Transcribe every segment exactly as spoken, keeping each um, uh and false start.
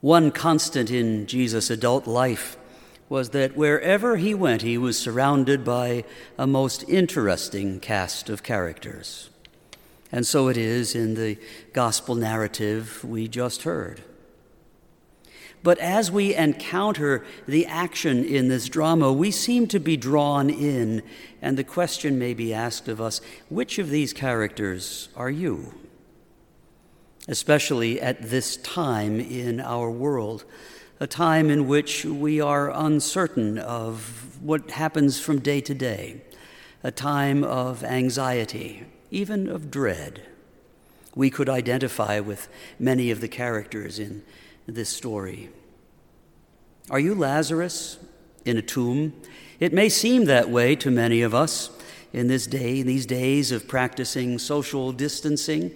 One constant in Jesus' adult life was that wherever he went, he was surrounded by a most interesting cast of characters. And so it is in the gospel narrative we just heard. But as we encounter the action in this drama, we seem to be drawn in, and the question may be asked of us, which of these characters are you? Especially at this time in our world, a time in which we are uncertain of what happens from day to day, a time of anxiety, even of dread. We could identify with many of the characters in this story. Are you Lazarus in a tomb? It may seem that way to many of us in this day, these days of practicing social distancing,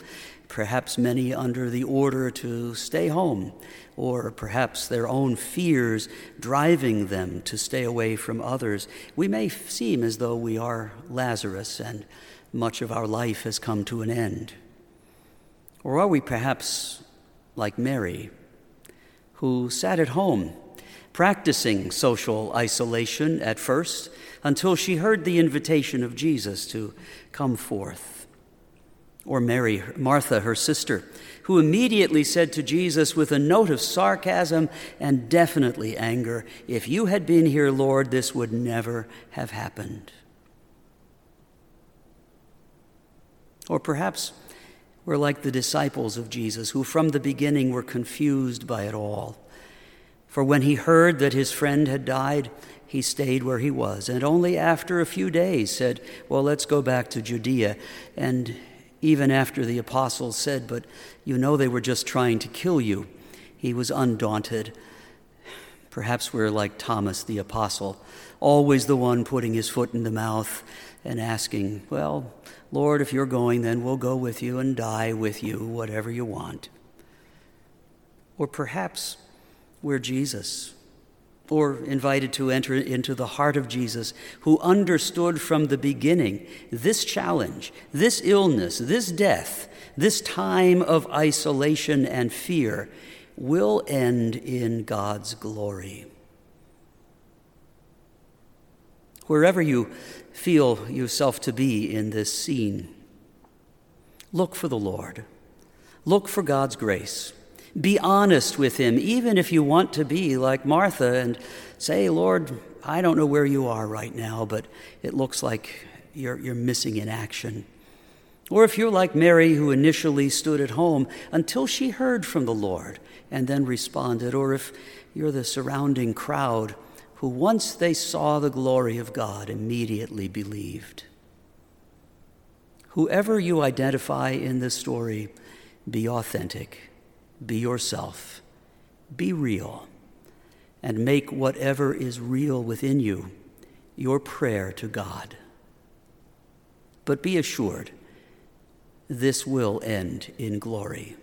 perhaps many under the order to stay home, or perhaps their own fears driving them to stay away from others. We may seem as though we are Lazarus and much of our life has come to an end. Or are we perhaps like Mary, who sat at home, practicing social isolation at first, until she heard the invitation of Jesus to come forth? Or Mary, Martha, her sister, who immediately said to Jesus with a note of sarcasm and definitely anger, "If you had been here, Lord, this would never have happened." Or perhaps we're like the disciples of Jesus, who from the beginning were confused by it all. For when he heard that his friend had died, he stayed where he was, and only after a few days said, "Well, let's go back to Judea." And even after the apostles said, "But you know they were just trying to kill you," he was undaunted. Perhaps we're like Thomas the apostle, always the one putting his foot in the mouth and asking, "Well, Lord, if you're going, then we'll go with you and die with you, whatever you want." Or perhaps we're Jesus, or invited to enter into the heart of Jesus, who understood from the beginning this challenge, this illness, this death, this time of isolation and fear will end in God's glory. Wherever you feel yourself to be in this scene, look for the Lord. Look for God's grace. Be honest with him, even if you want to be like Martha and say, "Lord, I don't know where you are right now, but it looks like you're, you're missing in action." Or if you're like Mary, who initially stood at home until she heard from the Lord and then responded, or if you're the surrounding crowd, who once they saw the glory of God, immediately believed. Whoever you identify in this story, be authentic, be yourself, be real, and make whatever is real within you your prayer to God. But be assured, this will end in glory.